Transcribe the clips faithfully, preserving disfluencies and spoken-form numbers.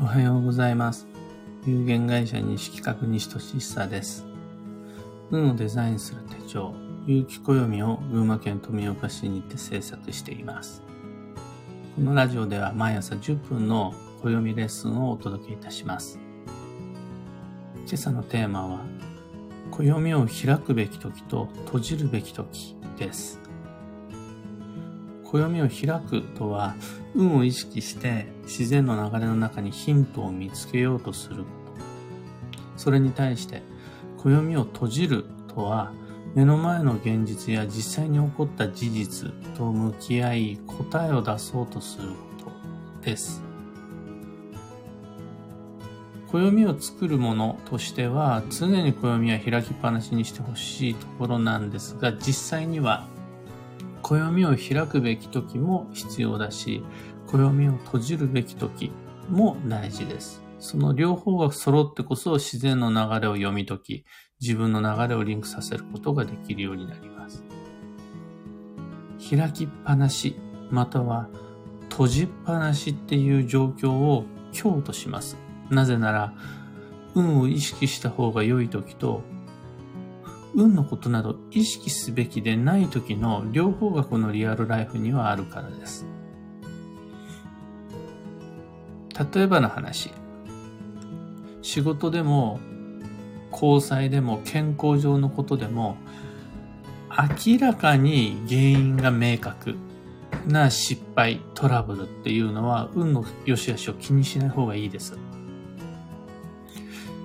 おはようございます。有限会社西企画西俊久です。運をデザインする手帳、結城暦を群馬県富岡市にて制作しています。このラジオでは毎朝じゅっぷんの暦レッスンをお届けいたします。今朝のテーマは、暦を開くべき時と閉じるべき時です。暦を開くとは、運を意識して自然の流れの中にヒントを見つけようとすること。それに対して、暦を閉じるとは、目の前の現実や実際に起こった事実と向き合い、答えを出そうとすることです。暦を作るものとしては、常に暦は開きっぱなしにしてほしいところなんですが、実際には、暦を開くべき時も必要だし、暦を閉じるべき時も大事です。その両方が揃ってこそ自然の流れを読み解き、自分の流れをリンクさせることができるようになります。開きっぱなし、または閉じっぱなしっていう状況を強とします。なぜなら、運を意識した方が良い時と、運のことなど意識すべきでない時の両方がこのリアルライフにはあるからです。例えばの話、仕事でも交際でも健康上のことでも明らかに原因が明確な失敗、トラブルっていうのは運の良し悪しを気にしない方がいいです。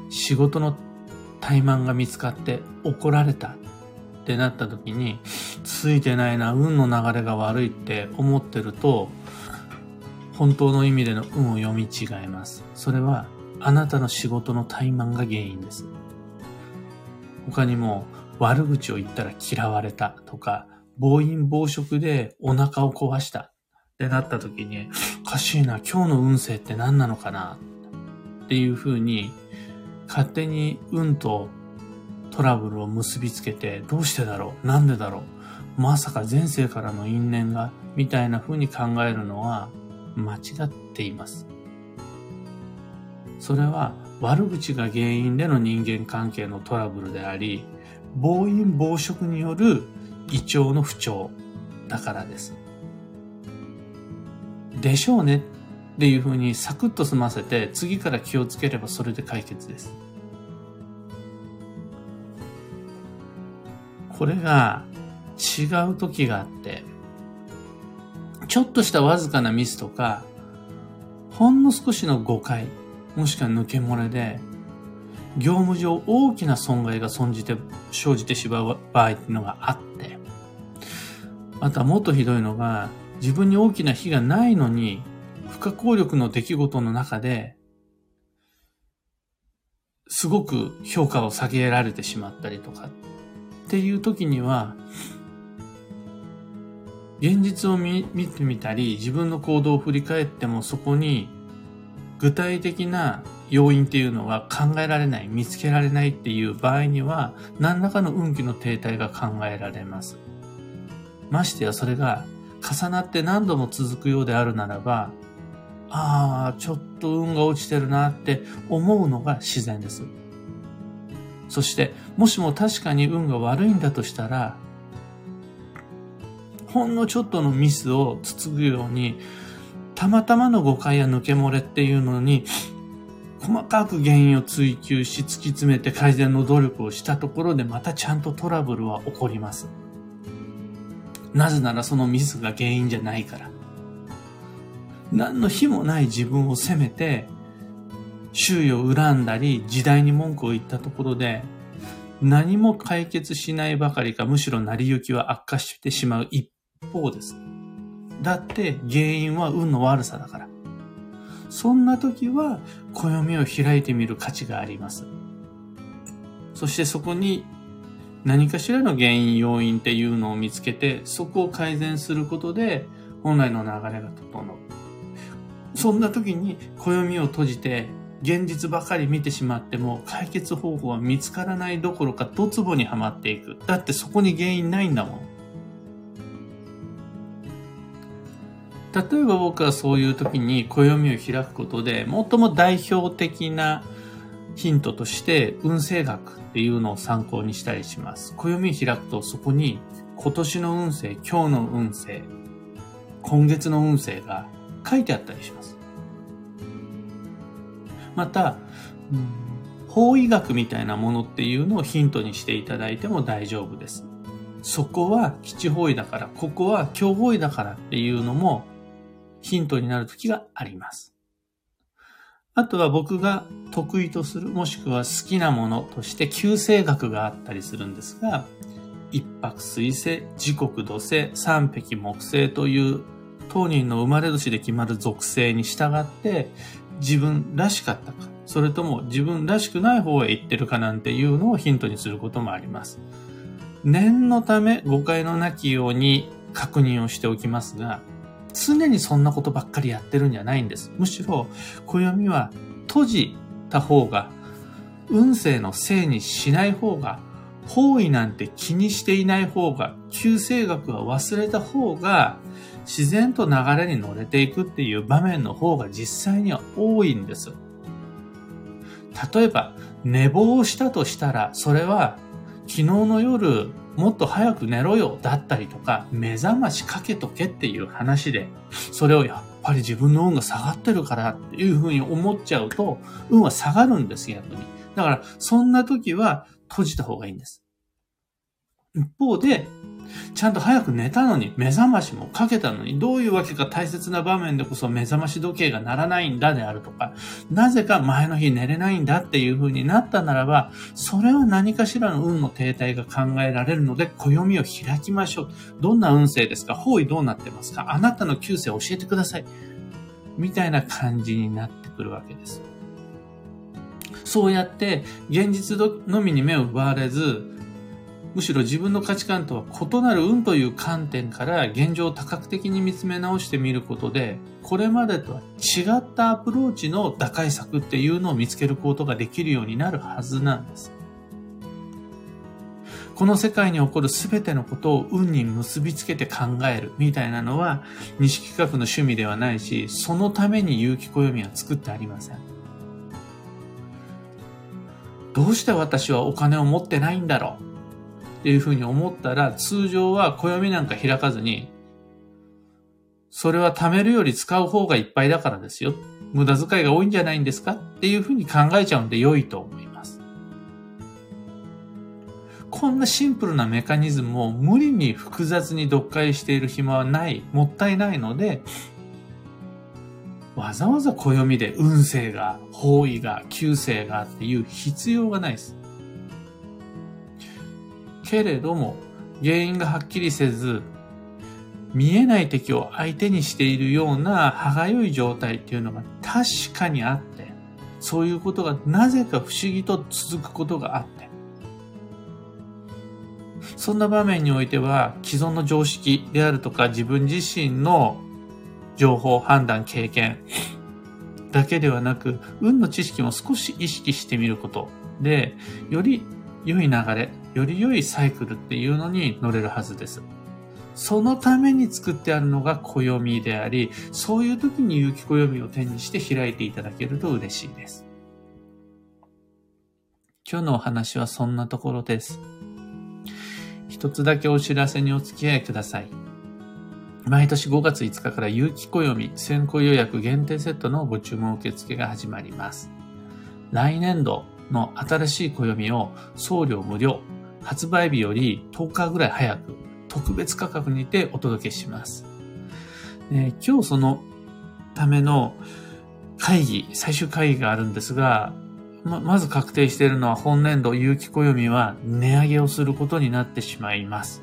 仕事の怠慢が見つかって怒られたってなった時に、ついてないな、運の流れが悪いって思ってると、本当の意味での運を読み違えます。それはあなたの仕事の怠慢が原因です。他にも、悪口を言ったら嫌われたとか、暴飲暴食でお腹を壊したってなった時に、おかしいな、今日の運勢って何なのかなっていう風に、勝手に運とトラブルを結びつけて、どうしてだろう、なんでだろう、まさか前世からの因縁が、みたいな風に考えるのは間違っています。それは悪口が原因での人間関係のトラブルであり、暴飲暴食による胃腸の不調だからです。でしょうね。っていう風にサクッと済ませて、次から気をつければそれで解決です。これが違う時があって、ちょっとしたわずかなミスとか、ほんの少しの誤解、もしくは抜け漏れで、業務上大きな損害が生じて、生じてしまう場合っていうのがあって、またもっとひどいのが、自分に大きな非がないのに、不可抗力の出来事の中で、すごく評価を下げられてしまったりとかっていう時には、現実を見てみたり、自分の行動を振り返ってもそこに具体的な要因っていうのが考えられない、見つけられないっていう場合には、何らかの運気の停滞が考えられます。ましてやそれが重なって何度も続くようであるならば、ああ、ちょっと運が落ちてるなって思うのが自然です。そして、もしも確かに運が悪いんだとしたら、ほんのちょっとのミスをつつぐように、たまたまの誤解や抜け漏れっていうのに、細かく原因を追求し、突き詰めて改善の努力をしたところで、またちゃんとトラブルは起こります。なぜならそのミスが原因じゃないから。何の非もない自分を責めて、周囲を恨んだり、時代に文句を言ったところで、何も解決しないばかりか、むしろ成り行きは悪化してしまう一方です。だって原因は運の悪さだから。そんな時は、暦を開いてみる価値があります。そしてそこに、何かしらの原因、要因っていうのを見つけて、そこを改善することで、本来の流れが整う。そんな時に暦を閉じて現実ばかり見てしまっても解決方法は見つからないどころかドツボにはまっていく。だってそこに原因ないんだもん。例えば僕はそういう時に暦を開くことで、最も代表的なヒントとして運勢学っていうのを参考にしたりします。暦を開くとそこに今年の運勢、今日の運勢、今月の運勢が書いてあったりします。また、方位学みたいなものっていうのをヒントにしていただいても大丈夫です。そこは吉方位だから、ここは凶方位だからっていうのもヒントになる時があります。あとは僕が得意とする、もしくは好きなものとして九星学があったりするんですが、一白水星、時刻土星、三碧木星という当人の生まれ年で決まる属性に従って、自分らしかったか、それとも自分らしくない方へ行ってるかなんていうのをヒントにすることもあります。念のため誤解のなきように確認をしておきますが、常にそんなことばっかりやってるんじゃないんです。むしろ、暦は閉じた方が、運勢のせいにしない方が、方位なんて気にしていない方が、九星学は忘れた方が、自然と流れに乗れていくっていう場面の方が実際には多いんです。例えば、寝坊したとしたら、それは、昨日の夜、もっと早く寝ろよだったりとか、目覚ましかけとけっていう話で、それをやっぱり自分の運が下がってるからっていうふうに思っちゃうと、運は下がるんです、逆に。だから、そんな時は閉じた方がいいんです。一方で、ちゃんと早く寝たのに、目覚ましもかけたのに、どういうわけか大切な場面でこそ目覚まし時計が鳴らないんだであるとか、なぜか前の日寝れないんだっていう風になったならば、それは何かしらの運の停滞が考えられるので、暦を開きましょう。どんな運勢ですか？方位どうなってますか？あなたの九星教えてください。みたいな感じになってくるわけです。そうやって、現実のみに目を奪われず、むしろ自分の価値観とは異なる運という観点から現状を多角的に見つめ直してみることで、これまでとは違ったアプローチの打開策っていうのを見つけることができるようになるはずなんです。この世界に起こる全てのことを運に結びつけて考えるみたいなのは西企画の趣味ではないし、そのために結城暦は作ってありません。どうして私はお金を持ってないんだろうっていうふうに思ったら、通常は暦なんか開かずに、それは貯めるより使う方がいっぱいだからですよ。無駄遣いが多いんじゃないんですかっていうふうに考えちゃうんで良いと思います。こんなシンプルなメカニズムを無理に複雑に読解している暇はない、もったいないので、わざわざ暦で運勢が、方位が、九星がっていう必要がないです。けれども、原因がはっきりせず、見えない敵を相手にしているような歯がゆい状態っていうのが確かにあって、そういうことがなぜか不思議と続くことがあって、そんな場面においては、既存の常識であるとか、自分自身の情報、判断、経験だけではなく、運の知識も少し意識してみることで、より良い流れ、より良いサイクルっていうのに乗れるはずです。そのために作ってあるのが暦であり、そういう時に結城暦を手にして開いていただけると嬉しいです。今日のお話はそんなところです。一つだけお知らせにお付き合いください。毎年ごがついつかから結城暦先行予約限定セットのご注文受付が始まります。来年度の新しい暦を送料無料、発売日よりとおかぐらい早く特別価格にてお届けします。えー、今日そのための会議、最終会議があるんですが、ま、まず確定しているのは本年度有機暦は値上げをすることになってしまいます。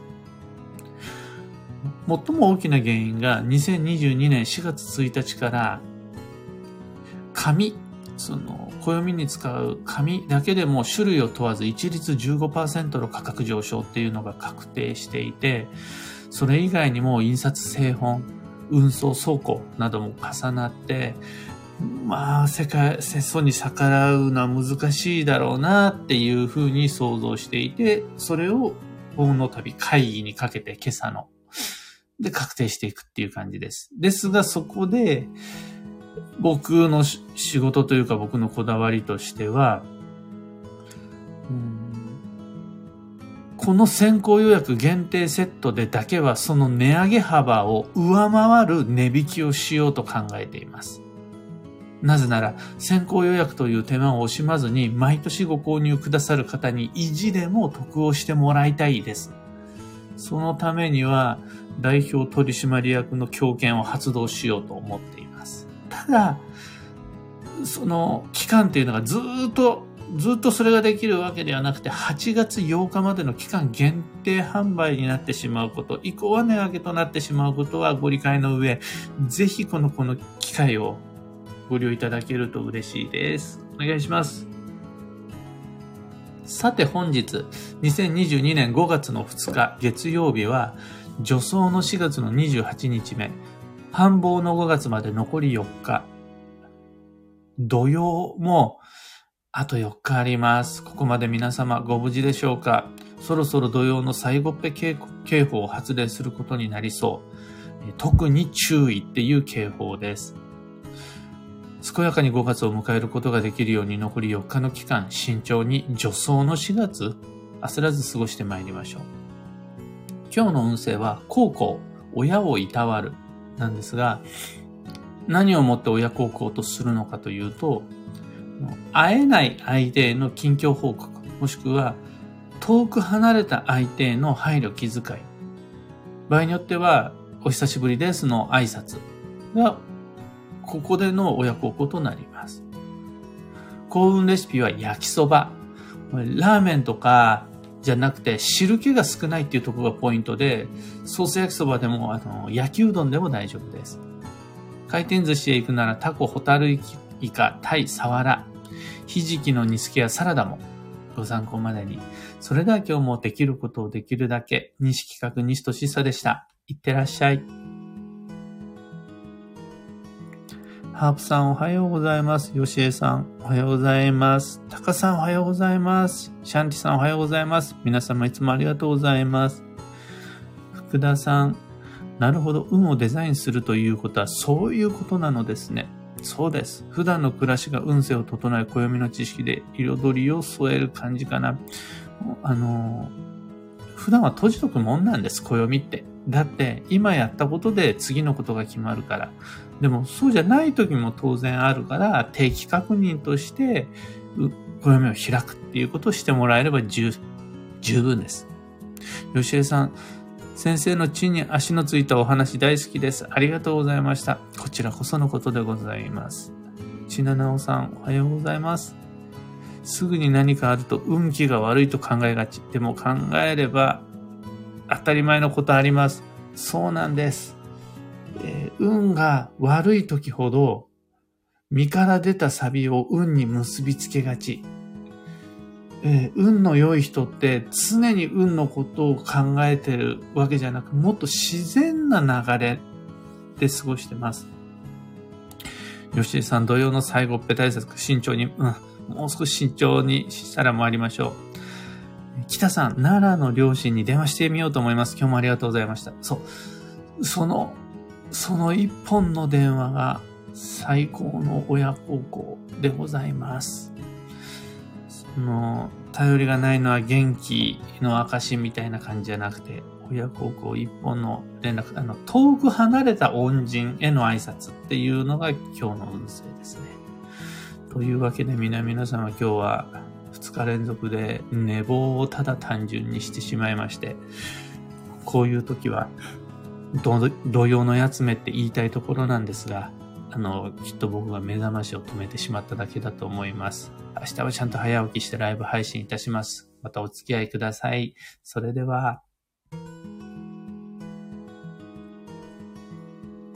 最も大きな原因がにせんにじゅうにねんしがつついたちから紙、その、暦に使う紙だけでも種類を問わず一律 じゅうごパーセント の価格上昇っていうのが確定していて、それ以外にも印刷製本、運送倉庫なども重なって、まあ、世界、世相に逆らうのは難しいだろうなっていうふうに想像していて、それを、この度会議にかけて今朝ので確定していくっていう感じです。ですがそこで僕の仕事というか僕のこだわりとしては、この先行予約限定セットでだけはその値上げ幅を上回る値引きをしようと考えています。なぜなら先行予約という手間を惜しまずに毎年ご購入くださる方に意地でも得をしてもらいたいです。そのためには代表取締役の強権を発動しようと思っています。ただ、その期間っていうのがずっとずっとそれができるわけではなくて、はちがつようかまでの期間限定販売になってしまうこと、以降は値上げとなってしまうことはご理解の上、ぜひこのこの機会をご利用いただけると嬉しいです。お願いします。さて本日、にせんにじゅうにねんごがつのふつか月曜日は、助走のしがつのにじゅうはちにちめ、繁忙のごがつまで残りよっか、土曜も、あとよっかあります。ここまで皆様ご無事でしょうか。そろそろ土曜の最後っぺ警報を発令することになりそう。特に注意っていう警報です。健やかにごがつを迎えることができるように残りよっかの期間、慎重に助走のしがつ、焦らず過ごしてまいりましょう。今日の運勢は、孝行、親をいたわる、なんですが、何をもって親孝行とするのかというと、会えない相手への近況報告、もしくは遠く離れた相手への配慮気遣い、場合によってはお久しぶりですの挨拶がここでの親孝行となります。幸運レシピは焼きそば。ラーメンとかじゃなくて汁気が少ないっていうところがポイントで、ソース焼きそばでもあの焼きうどんでも大丈夫です。回転寿司へ行くならタコ、ホタルイキイカ、タイ、サワラ、ひじきの煮付けやサラダもご参考までに。それでは今日もできることをできるだけ、西企画西俊久でした。いってらっしゃい。ハープさんおはようございます。よしえさんおはようございます。たかさんおはようございます。シャンティさんおはようございます。皆様いつもありがとうございます。福田さん、なるほど、運をデザインするということはそういうことなのですね。そうです。普段の暮らしが運勢を整え、暦の知識で彩りを添える感じかな。あの、普段は閉じとくもんなんです、暦って。だって、今やったことで次のことが決まるから。でも、そうじゃない時も当然あるから、定期確認として、暦を開くっていうことをしてもらえれば十、十分です。吉江さん、先生の地に足のついたお話大好きです。ありがとうございました。こちらこそのことでございます。ちななおさん、おはようございます。すぐに何かあると運気が悪いと考えがち。でも考えれば当たり前のことあります。そうなんです。えー、運が悪い時ほど身から出たサビを運に結びつけがち。えー、運の良い人って常に運のことを考えてるわけじゃなく、もっと自然な流れで過ごしてます。吉井さん、土曜の最後っぺ対策、慎重に、うん、もう少し慎重にしたら回りましょう。北さん、奈良の両親に電話してみようと思います。今日もありがとうございました。そう。その、その一本の電話が最高の親孝行でございます。の頼りがないのは元気の証みたいな感じじゃなくて、親孝行一本の連絡、あの、遠く離れた恩人への挨拶っていうのが今日の運勢ですね。というわけで皆皆様今日はふつかれんぞくで寝坊をただ単純にしてしまいまして、こういう時は土曜のやつめって言いたいところなんですが、あの、きっと僕が目覚ましを止めてしまっただけだと思います。明日はちゃんと早起きしてライブ配信いたします。またお付き合いください。それでは。